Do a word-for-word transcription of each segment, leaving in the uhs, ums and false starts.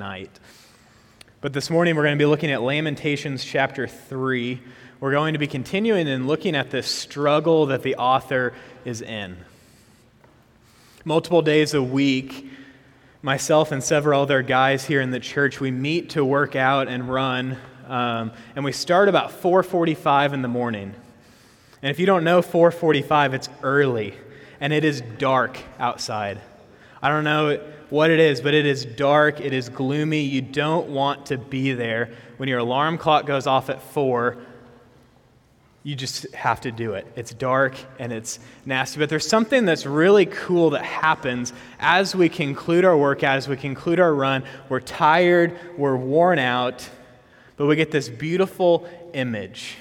night. But this morning we're going to be looking at Lamentations chapter three. We're going to be continuing and looking at this struggle that the author is in. Multiple days a week, myself and several other guys here in the church, we meet to work out and run, um, and we start about four forty-five in the morning. And if you don't know four forty-five, it's early, and it is dark outside. I don't know what it is, but it is dark, it is gloomy. You don't want to be there. When your alarm clock goes off at four, you just have to do it. It's dark and it's nasty, but there's something that's really cool that happens as we conclude our workout, as we conclude our run. We're tired, we're worn out, but we get this beautiful image.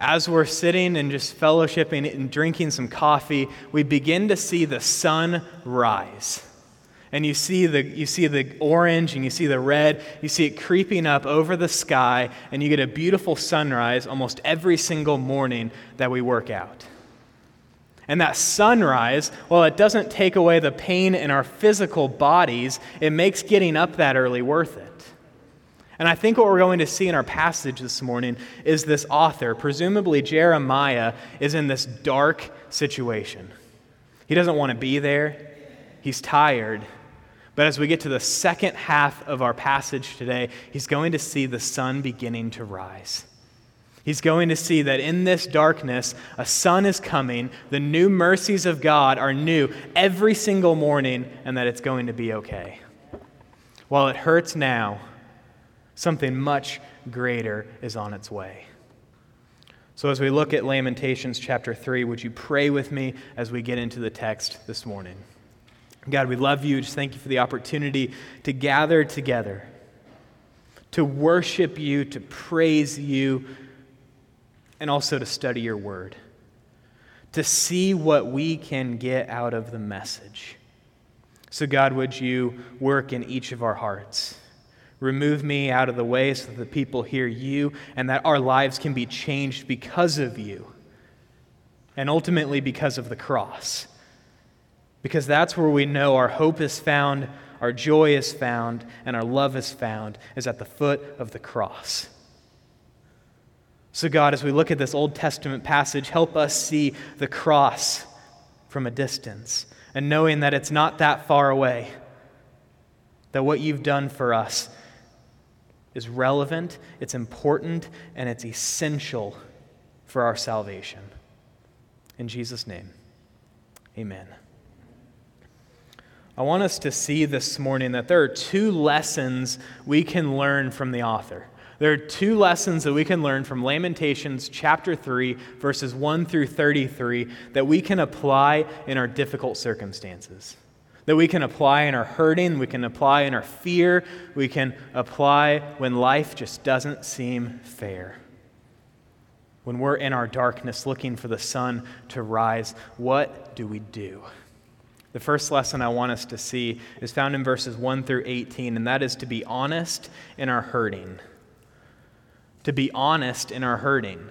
As we're sitting and just fellowshipping and drinking some coffee, we begin to see the sun rise. And you see the you see the orange and you see the red, you see it creeping up over the sky, and you get a beautiful sunrise almost every single morning that we work out. And that sunrise, well, it doesn't take away the pain in our physical bodies, it makes getting up that early worth it. And I think what we're going to see in our passage this morning is this author, presumably Jeremiah, is in this dark situation. He doesn't want to be there. He's tired. But as we get to the second half of our passage today, he's going to see the sun beginning to rise. He's going to see that in this darkness, a sun is coming, the new mercies of God are new every single morning, and that it's going to be okay. While it hurts now, something much greater is on its way. So as we look at Lamentations chapter three, would you pray with me as we get into the text this morning? God, we love you. Just thank you for the opportunity to gather together, to worship you, to praise you, and also to study your word, to see what we can get out of the message. So God, would you work in each of our hearts? Remove me out of the way so that the people hear you and that our lives can be changed because of you and ultimately because of the cross. Because that's where we know our hope is found, our joy is found, and our love is found, is at the foot of the cross. So God, as we look at this Old Testament passage, help us see the cross from a distance and knowing that it's not that far away, that what you've done for us is relevant, it's important, and it's essential for our salvation. In Jesus' name, amen. I want us to see this morning that there are two lessons we can learn from the author. There are two lessons that we can learn from Lamentations chapter three, verses one through thirty-three, that we can apply in our difficult circumstances, that we can apply in our hurting, we can apply in our fear, we can apply when life just doesn't seem fair. When we're in our darkness looking for the sun to rise, what do we do? The first lesson I want us to see is found in verses one through eighteen, and that is to be honest in our hurting. To be honest in our hurting.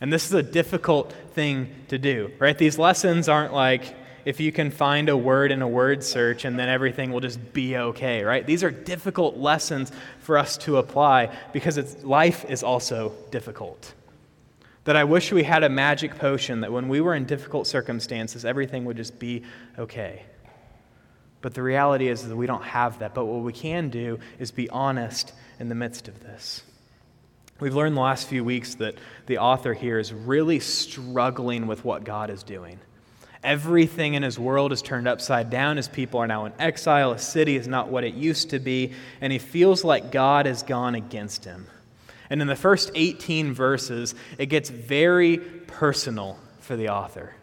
And this is a difficult thing to do, right? These lessons aren't like if you can find a word in a word search and then everything will just be okay, right? These are difficult lessons for us to apply because it's, life is also difficult. That I wish we had a magic potion that when we were in difficult circumstances, everything would just be okay. But the reality is that we don't have that. But what we can do is be honest in the midst of this. We've learned the last few weeks that the author here is really struggling with what God is doing. Everything in his world is turned upside down. His people are now in exile. His city is not what it used to be. And he feels like God has gone against him. And in the first eighteen verses, it gets very personal for the author.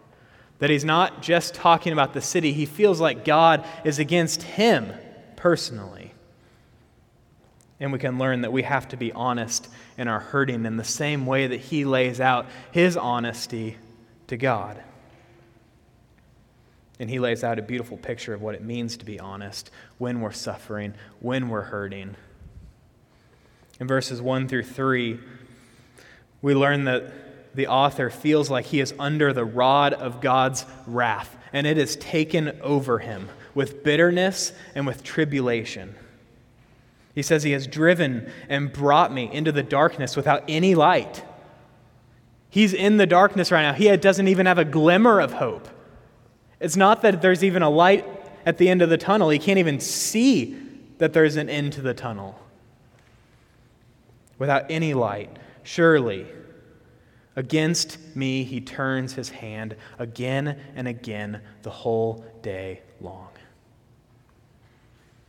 That he's not just talking about the city, he feels like God is against him personally. And we can learn that we have to be honest in our hurting in the same way that he lays out his honesty to God. And he lays out a beautiful picture of what it means to be honest when we're suffering, when we're hurting. In verses one through three, we learn that the author feels like he is under the rod of God's wrath, and it is taken over him. with bitterness, and with tribulation. He says he has driven and brought me into the darkness without any light. He's in the darkness right now. He doesn't even have a glimmer of hope. It's not that there's even a light at the end of the tunnel. He can't even see that there's an end to the tunnel. Without any light, surely, against me he turns his hand again and again the whole day long.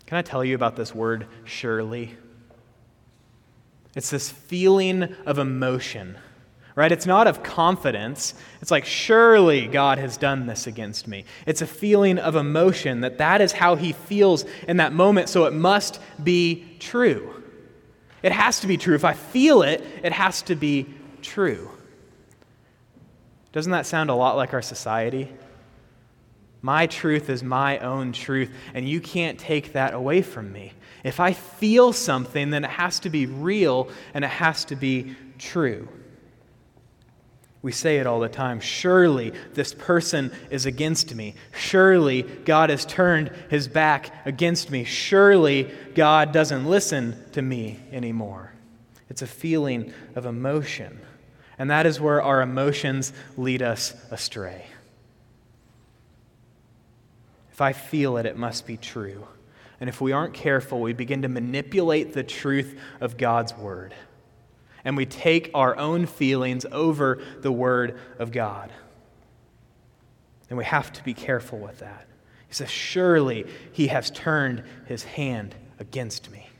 Can I tell you about this word, surely? It's this feeling of emotion, right? It's not of confidence. It's like, surely God has done this against me. It's a feeling of emotion, that that is how he feels in that moment, so it must be true. It has to be true. If I feel it, it has to be true. Doesn't that sound a lot like our society? My truth is my own truth, and you can't take that away from me. If I feel something, then it has to be real, and it has to be true. We say it all the time. Surely this person is against me. Surely God has turned his back against me. Surely God doesn't listen to me anymore. It's a feeling of emotion. And that is where our emotions lead us astray. If I feel it, it must be true. And if we aren't careful, we begin to manipulate the truth of God's word. And we take our own feelings over the word of God. And we have to be careful with that. He says, surely he has turned his hand against me.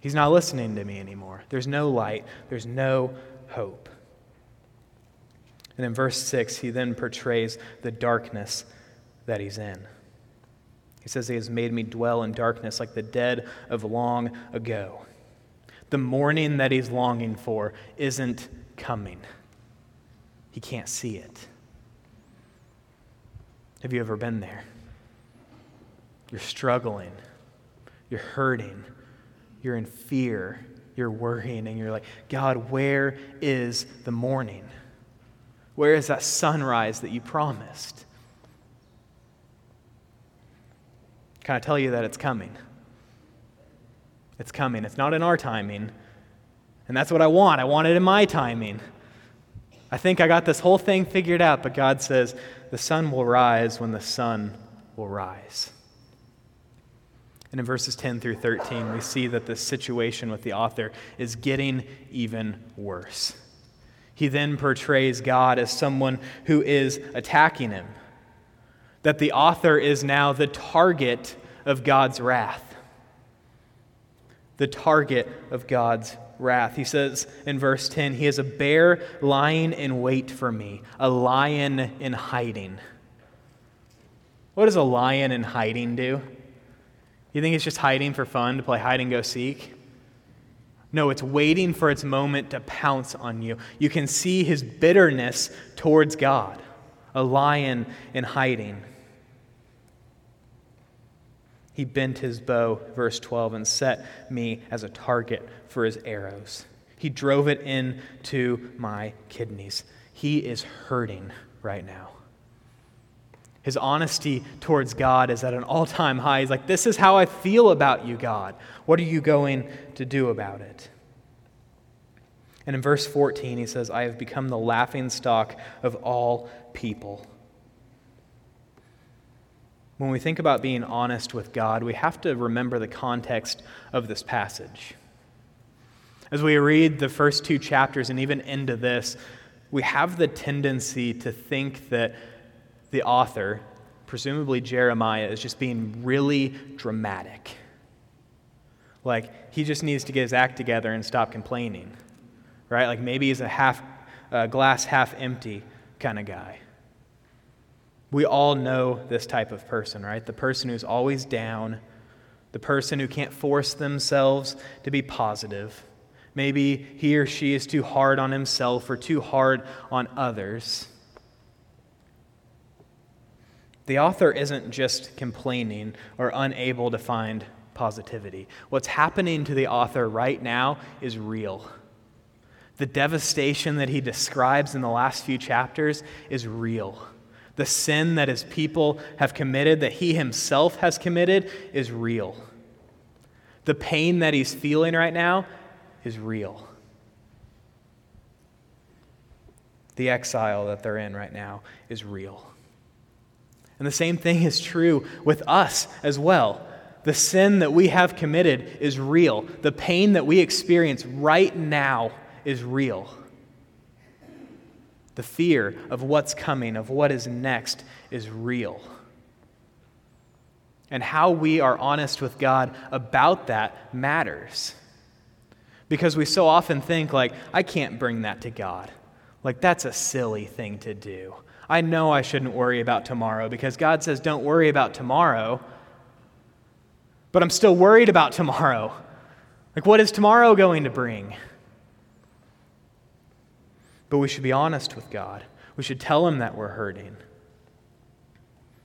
He's not listening to me anymore. There's no light. There's no hope. And in verse six, he then portrays the darkness that he's in. He says, he has made me dwell in darkness like the dead of long ago. The morning that he's longing for isn't coming. He can't see it. Have you ever been there? You're struggling. You're hurting. You're in fear. You're worrying, and you're like, God, where is the morning? Where is that sunrise that you promised? Can I tell you that it's coming? It's coming. It's not in our timing. And that's what I want. I want it in my timing. I think I got this whole thing figured out, but God says, the sun will rise when the sun will rise. And in verses ten through thirteen, we see that the situation with the author is getting even worse. He then portrays God as someone who is attacking him, that the author is now the target of God's wrath. The target of God's wrath. He says in verse ten, he is a bear lying in wait for me, a lion in hiding. What does a lion in hiding do? You think it's just hiding for fun, to play hide-and-go-seek? No, it's waiting for its moment to pounce on you. You can see his bitterness towards God, a lion in hiding. He bent his bow, verse twelve, and set me as a target for his arrows. He drove it into my kidneys. He is hurting right now. His honesty towards God is at an all-time high. He's like, this is how I feel about you, God. What are you going to do about it? And in verse fourteen, he says, I have become the laughingstock of all people. When we think about being honest with God, we have to remember the context of this passage. As we read the first two chapters and even into this, we have the tendency to think that the author, presumably Jeremiah, is just being really dramatic. Like, he just needs to get his act together and stop complaining, right? Like, maybe he's a half a glass half empty kind of guy. We all know this type of person, right? The person who's always down, the person who can't force themselves to be positive. Maybe he or she is too hard on himself or too hard on others. The author isn't just complaining or unable to find positivity. What's happening to the author right now is real. The devastation that he describes in the last few chapters is real. The sin that his people have committed, that he himself has committed, is real. The pain that he's feeling right now is real. The exile that they're in right now is real. And the same thing is true with us as well. The sin that we have committed is real. The pain that we experience right now is real. The fear of what's coming, of what is next, is real. And how we are honest with God about that matters. Because we so often think, like, I can't bring that to God. Like, that's a silly thing to do. I know I shouldn't worry about tomorrow because God says don't worry about tomorrow, but I'm still worried about tomorrow. Like, what is tomorrow going to bring? But we should be honest with God. We should tell him that we're hurting.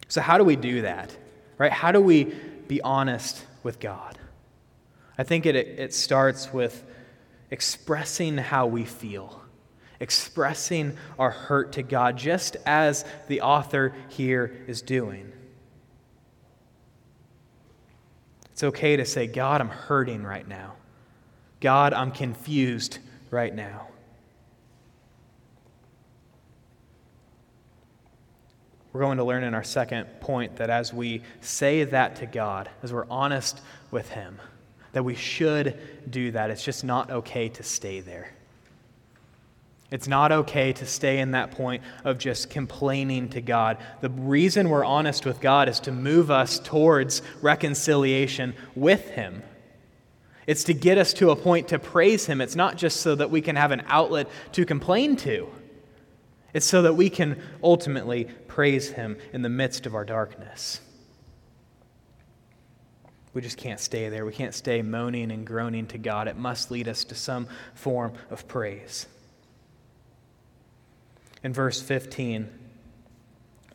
So how do we do that? Right? How do we be honest with God? I think it, it starts with expressing how we feel. Expressing our hurt to God, just as the author here is doing. It's okay to say, God, I'm hurting right now. God, I'm confused right now. We're going to learn in our second point that as we say that to God, as we're honest with him, that we should do that. It's just not okay to stay there. It's not okay to stay in that point of just complaining to God. The reason we're honest with God is to move us towards reconciliation with him. It's to get us to a point to praise him. It's not just so that we can have an outlet to complain to. It's so that we can ultimately praise him in the midst of our darkness. We just can't stay there. We can't stay moaning and groaning to God. It must lead us to some form of praise. In verse fifteen,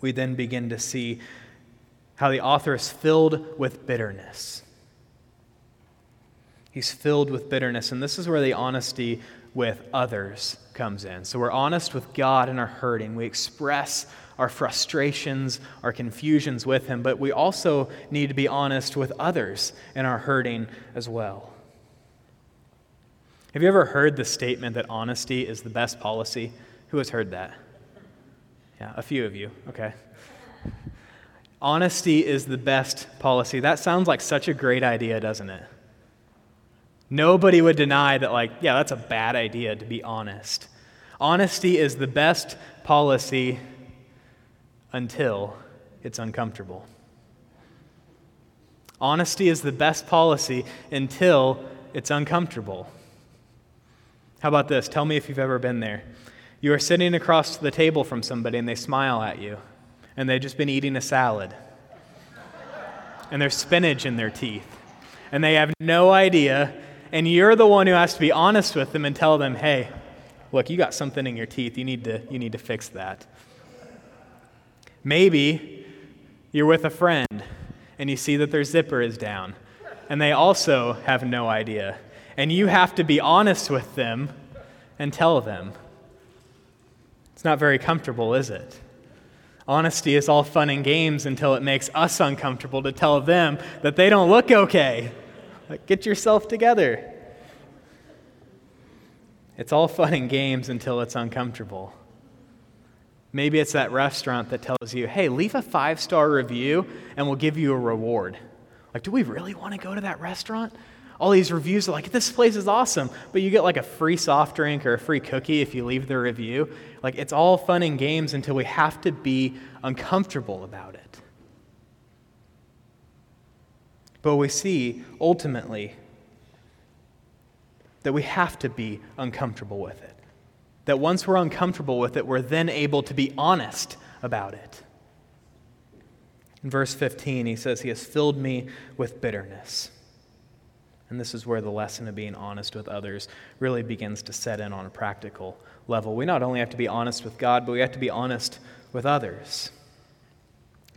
we then begin to see how the author is filled with bitterness. He's filled with bitterness, and this is where the honesty with others comes in. So we're honest with God in our hurting. We express our frustrations, our confusions with him, but we also need to be honest with others in our hurting as well. Have you ever heard the statement that honesty is the best policy? Who has heard that? Yeah, a few of you. Okay. Honesty is the best policy. That sounds like such a great idea, doesn't it? Nobody would deny that, like, yeah, that's a bad idea to be honest. Honesty is the best policy until it's uncomfortable. Honesty is the best policy until it's uncomfortable. How about this? Tell me if you've ever been there. You are sitting across the table from somebody and they smile at you and they've just been eating a salad and there's spinach in their teeth and they have no idea, and you're the one who has to be honest with them and tell them, hey, look, you got something in your teeth. You need to, you need to fix that. Maybe you're with a friend and you see that their zipper is down and they also have no idea, and you have to be honest with them and tell them. It's not very comfortable, is it? Honesty is all fun and games until it makes us uncomfortable to tell them that they don't look okay. Like, get yourself together. It's all fun and games until it's uncomfortable. Maybe it's that restaurant that tells you, hey, leave a five-star review and we'll give you a reward. Like, do we really want to go to that restaurant? All these reviews are like, this place is awesome, but you get like a free soft drink or a free cookie if you leave the review. Like, it's all fun and games until we have to be uncomfortable about it. But we see, ultimately, that we have to be uncomfortable with it. That once we're uncomfortable with it, we're then able to be honest about it. In verse fifteen, he says, he has filled me with bitterness. And this is where the lesson of being honest with others really begins to set in on a practical level. We not only have to be honest with God, but we have to be honest with others.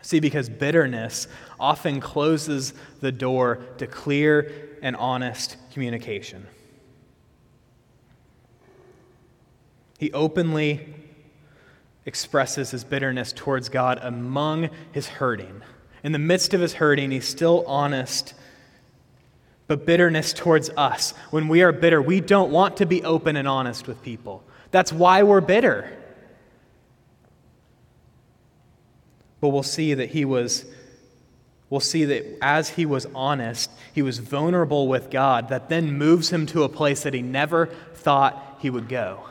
See, because bitterness often closes the door to clear and honest communication. He openly expresses his bitterness towards God among his hurting. In the midst of his hurting, he's still honest, but bitterness towards us. When we are bitter, we don't want to be open and honest with people. That's why we're bitter. But we'll see that he was, we'll see that as he was honest, he was vulnerable with God, that then moves him to a place that he never thought he would go.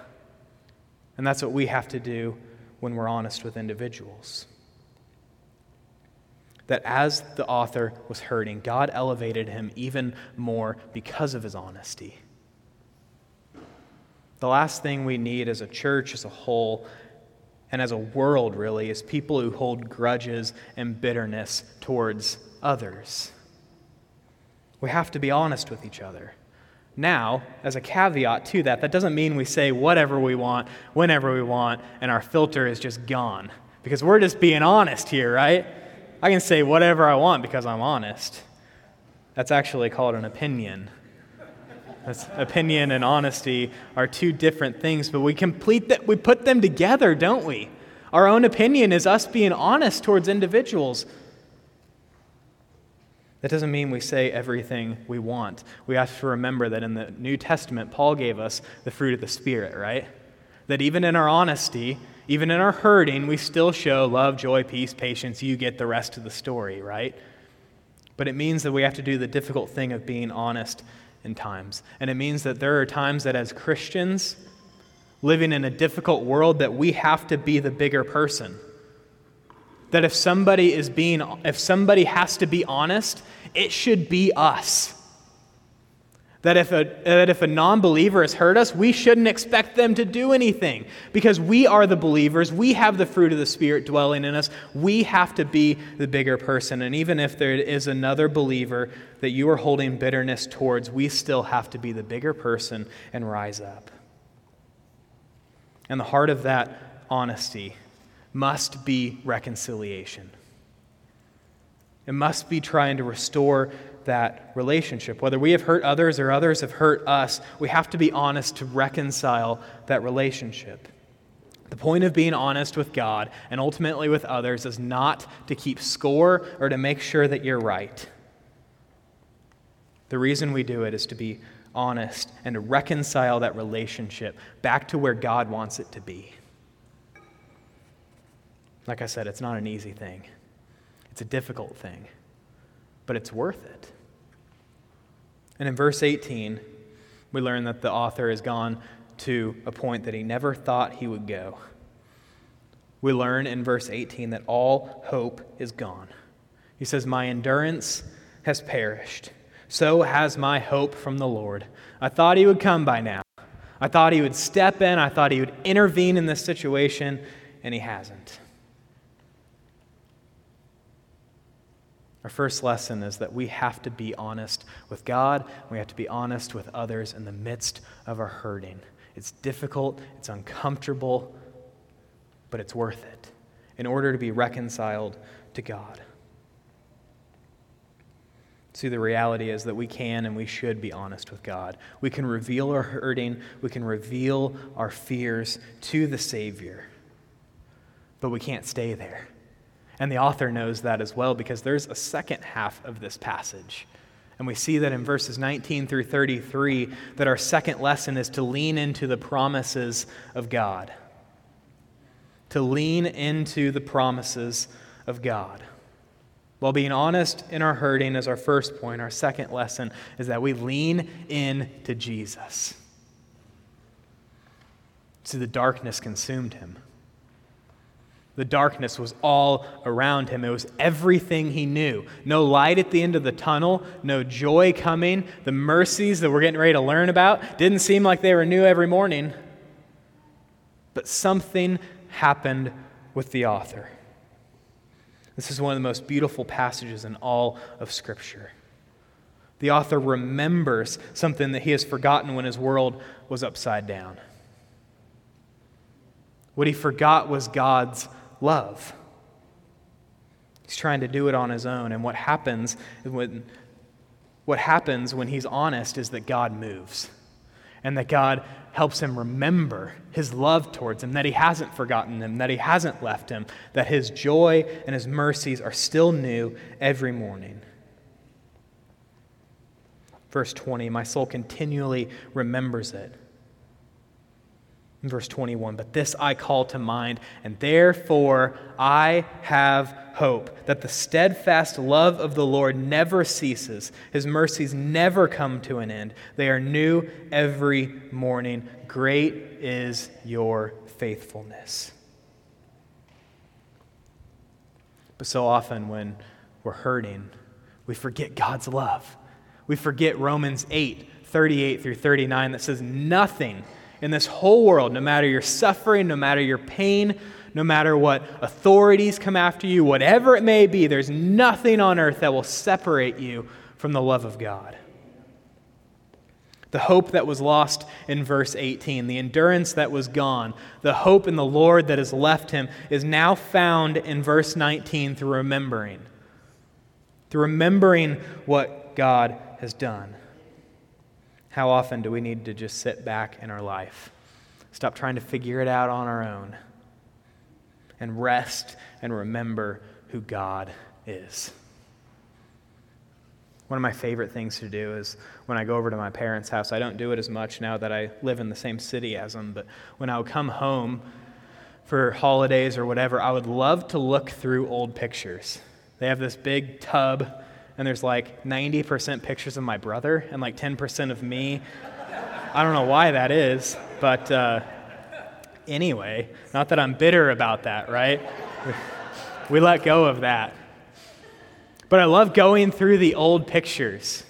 And that's what we have to do when we're honest with individuals. That as the author was hurting, God elevated him even more because of his honesty. The last thing we need as a church, as a whole, and as a world really, is people who hold grudges and bitterness towards others. We have to be honest with each other. Now, as a caveat to that, that doesn't mean we say whatever we want, whenever we want, and our filter is just gone. Because we're just being honest here, right? I can say whatever I want because I'm honest. That's actually called an opinion. That's, opinion and honesty are two different things, but we complete that. We put them together, don't we? Our own opinion is us being honest towards individuals. That doesn't mean we say everything we want. We have to remember that in the New Testament, Paul gave us the fruit of the Spirit, right? That even in our honesty, even in our hurting, we still show love, joy, peace, patience. You get the rest of the story, right? But it means that we have to do the difficult thing of being honest in times. And it means that there are times that as Christians, living in a difficult world, that we have to be the bigger person. That if somebody is being, if somebody has to be honest, it should be us. That if a that if a non-believer has hurt us, we shouldn't expect them to do anything because we are the believers. We have the fruit of the Spirit dwelling in us. We have to be the bigger person. And even if there is another believer that you are holding bitterness towards, we still have to be the bigger person and rise up. And the heart of that honesty must be reconciliation. It must be trying to restore that relationship. Whether we have hurt others or others have hurt us, we have to be honest to reconcile that relationship. The point of being honest with God and ultimately with others is not to keep score or to make sure that you're right. The reason we do it is to be honest and to reconcile that relationship back to where God wants it to be. Like I said, it's not an easy thing. It's a difficult thing, but it's worth it. And in verse eighteen, we learn that the author has gone to a point that he never thought he would go. We learn in verse eighteen that all hope is gone. He says, "My endurance has perished. So has my hope from the Lord. I thought he would come by now. I thought he would step in. I thought he would intervene in this situation, and he hasn't." Our first lesson is that we have to be honest with God. We have to be honest with others in the midst of our hurting. It's difficult, it's uncomfortable, but it's worth it in order to be reconciled to God. See, the reality is that we can and we should be honest with God. We can reveal our hurting, we can reveal our fears to the Savior, but we can't stay there. And the author knows that as well because there's a second half of this passage. And we see that in verses nineteen through thirty-three that our second lesson is to lean into the promises of God. To lean into the promises of God. While being honest in our hurting is our first point, our second lesson is that we lean in to Jesus. See, the darkness consumed him. The darkness was all around him. It was everything he knew. No light at the end of the tunnel, no joy coming. The mercies that we're getting ready to learn about didn't seem like they were new every morning. But something happened with the author. This is one of the most beautiful passages in all of Scripture. The author remembers something that he has forgotten when his world was upside down. What he forgot was God's love. He's trying to do it on his own, and what happens when what happens when he's honest is that God moves. and that God helps him remember his love towards him, that he hasn't forgotten him, that he hasn't left him, that his joy and his mercies are still new every morning. Verse twenty, my soul continually remembers it. Verse twenty-one, but this I call to mind, and therefore I have hope, that the steadfast love of the Lord never ceases. His mercies never come to an end. They are new every morning. Great is your faithfulness. But so often when we're hurting, we forget God's love. We forget Romans eight, thirty-eight through thirty-nine that says nothing in this whole world, no matter your suffering, no matter your pain, no matter what authorities come after you, whatever it may be, there's nothing on earth that will separate you from the love of God. The hope that was lost in verse eighteen, the endurance that was gone, the hope in the Lord that has left him is now found in verse nineteen through remembering. Through remembering what God has done. How often do we need to just sit back in our life, stop trying to figure it out on our own, and rest and remember who God is? One of my favorite things to do is when I go over to my parents' house, I don't do it as much now that I live in the same city as them, but when I would come home for holidays or whatever, I would love to look through old pictures. They have this big tub, and there's like ninety percent pictures of my brother and like ten percent of me. I don't know why that is, but uh, anyway, not that I'm bitter about that, right? We let go of that. But I love going through the old pictures.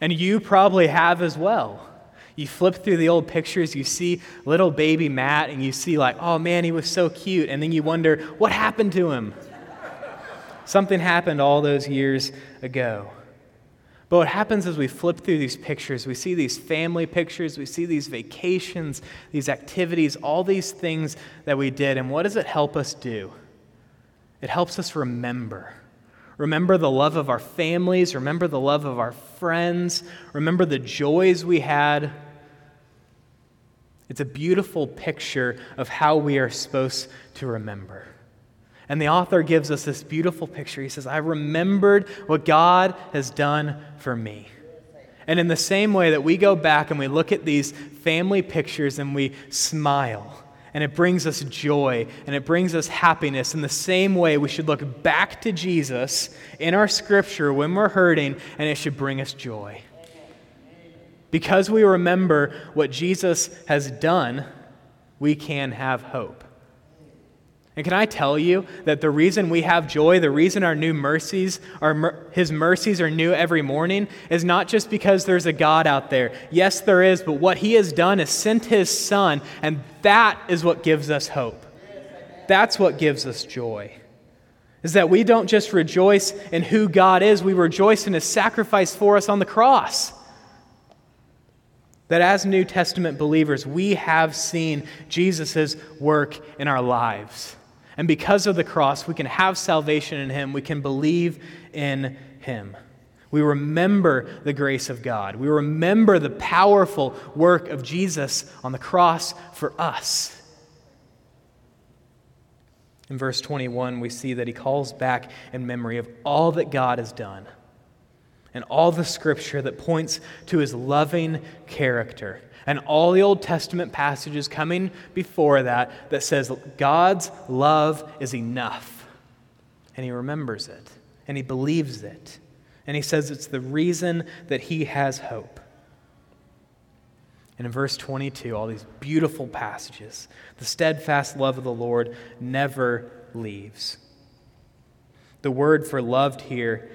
And you probably have as well. You flip through the old pictures, you see little baby Matt, and you see like, oh man, he was so cute. And then you wonder, what happened to him? Something happened all those years ago. But what happens is we flip through these pictures, we see these family pictures, we see these vacations, these activities, all these things that we did. And what does it help us do? It helps us remember. Remember the love of our families, remember the love of our friends, remember the joys we had. It's a beautiful picture of how we are supposed to remember. And the author gives us this beautiful picture. He says, I remembered what God has done for me. And in the same way that we go back and we look at these family pictures and we smile, and it brings us joy and it brings us happiness, in the same way we should look back to Jesus in our scripture when we're hurting, and it should bring us joy. Because we remember what Jesus has done, we can have hope. And can I tell you that the reason we have joy, the reason our new mercies, our, his mercies are new every morning, is not just because there's a God out there. Yes, there is, but what he has done is sent his son, and that is what gives us hope. That's what gives us joy, is that we don't just rejoice in who God is, we rejoice in his sacrifice for us on the cross. That as New Testament believers, we have seen Jesus' work in our lives. And because of the cross, we can have salvation in him. We can believe in him. We remember the grace of God. We remember the powerful work of Jesus on the cross for us. In verse twenty-one, we see that he calls back in memory of all that God has done and all the scripture that points to his loving character, and all the Old Testament passages coming before that that says God's love is enough. And he remembers it, and he believes it, and he says it's the reason that he has hope. And in verse twenty-two, all these beautiful passages, the steadfast love of the Lord never leaves. The word for loved here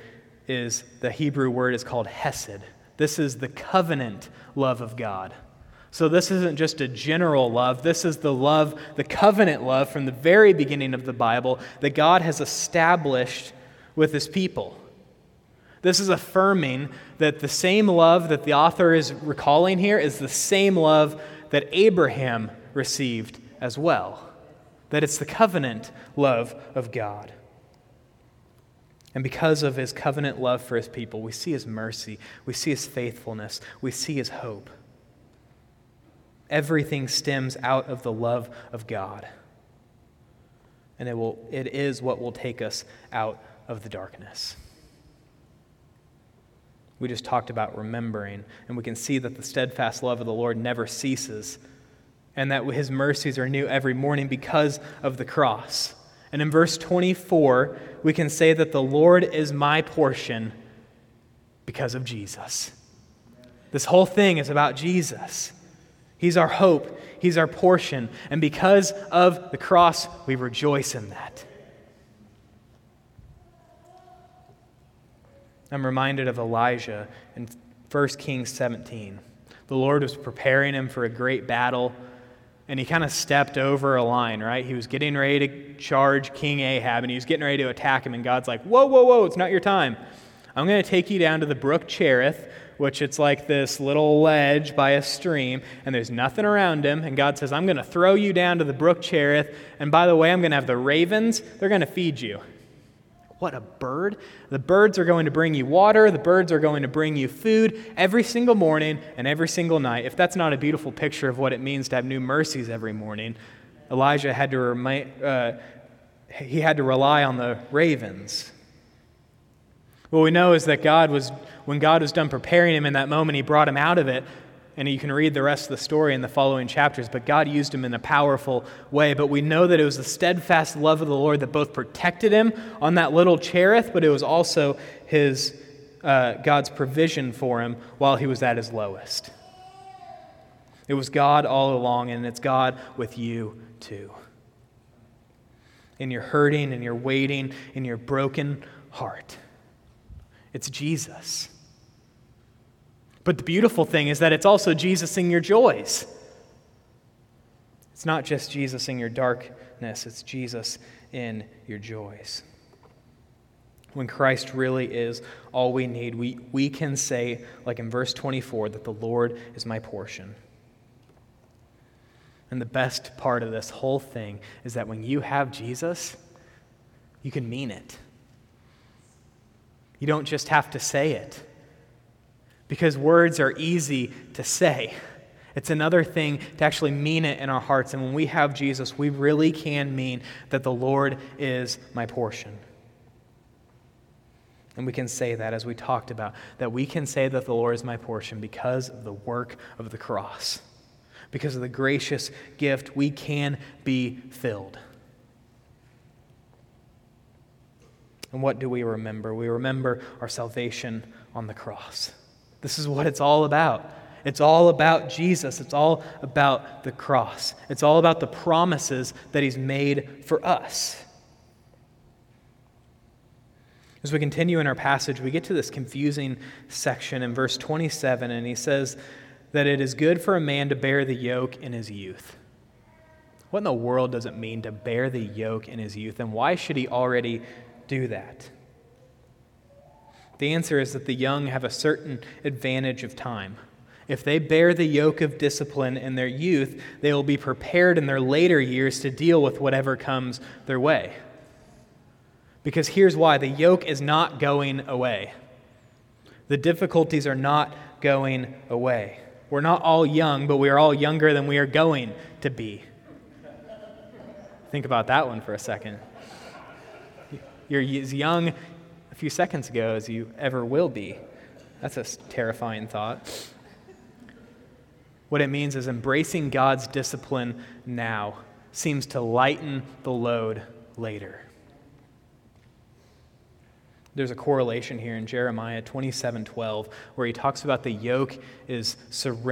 is, the Hebrew word is called hesed. This is the covenant love of God. So this isn't just a general love. This is the love, the covenant love from the very beginning of the Bible that God has established with his people. This is affirming that the same love that the author is recalling here is the same love that Abraham received as well. That it's the covenant love of God. And because of his covenant love for his people, we see his mercy, we see his faithfulness, we see his hope. Everything stems out of the love of God. And it will, it is what will take us out of the darkness. We just talked about remembering, and we can see that the steadfast love of the Lord never ceases, and that his mercies are new every morning because of the cross. And in verse twenty-four, we can say that the Lord is my portion because of Jesus. This whole thing is about Jesus. He's our hope. He's our portion. And because of the cross, we rejoice in that. I'm reminded of Elijah in First Kings seventeen. The Lord was preparing him for a great battle, and he kind of stepped over a line, right? He was getting ready to charge King Ahab, and he was getting ready to attack him, and God's like, whoa, whoa, whoa, it's not your time. I'm going to take you down to the brook Cherith, which it's like this little ledge by a stream, and there's nothing around him, and God says, I'm going to throw you down to the brook Cherith, and by the way, I'm going to have the ravens, they're going to feed you. What a bird. The birds are going to bring you water. The birds are going to bring you food every single morning and every single night. If that's not a beautiful picture of what it means to have new mercies every morning, Elijah had to remind, uh, he had to rely on the ravens. What we know is that God was, when God was done preparing him in that moment, he brought him out of it. And you can read the rest of the story in the following chapters, but God used him in a powerful way. But we know that it was the steadfast love of the Lord that both protected him on that little Cherith, but it was also his uh, God's provision for him while he was at his lowest. It was God all along, and it's God with you too. In your hurting, in your waiting, in your broken heart. It's Jesus. But the beautiful thing is that it's also Jesus in your joys. It's not just Jesus in your darkness, it's Jesus in your joys. When Christ really is all we need, we, we can say, like in verse twenty-four, that the Lord is my portion. And the best part of this whole thing is that when you have Jesus, you can mean it. You don't just have to say it. Because words are easy to say. It's another thing to actually mean it in our hearts. And when we have Jesus, we really can mean that the Lord is my portion. And we can say that, as we talked about, that we can say that the Lord is my portion because of the work of the cross. Because of the gracious gift, we can be filled. And what do we remember? We remember our salvation on the cross. This is what it's all about. It's all about Jesus. It's all about the cross. It's all about the promises that he's made for us. As we continue in our passage, we get to this confusing section in verse twenty-seven, and he says that it is good for a man to bear the yoke in his youth. What in the world does it mean to bear the yoke in his youth, and why should he already do that? The answer is that the young have a certain advantage of time. If they bear the yoke of discipline in their youth, they will be prepared in their later years to deal with whatever comes their way. Because here's why. The yoke is not going away. The difficulties are not going away. We're not all young, but we are all younger than we are going to be. Think about that one for a second. You're as young few seconds ago as you ever will be. That's a terrifying thought. What it means is embracing God's discipline now seems to lighten the load later. There's a correlation here in Jeremiah twenty-seven twelve, where he talks about the yoke is surrender.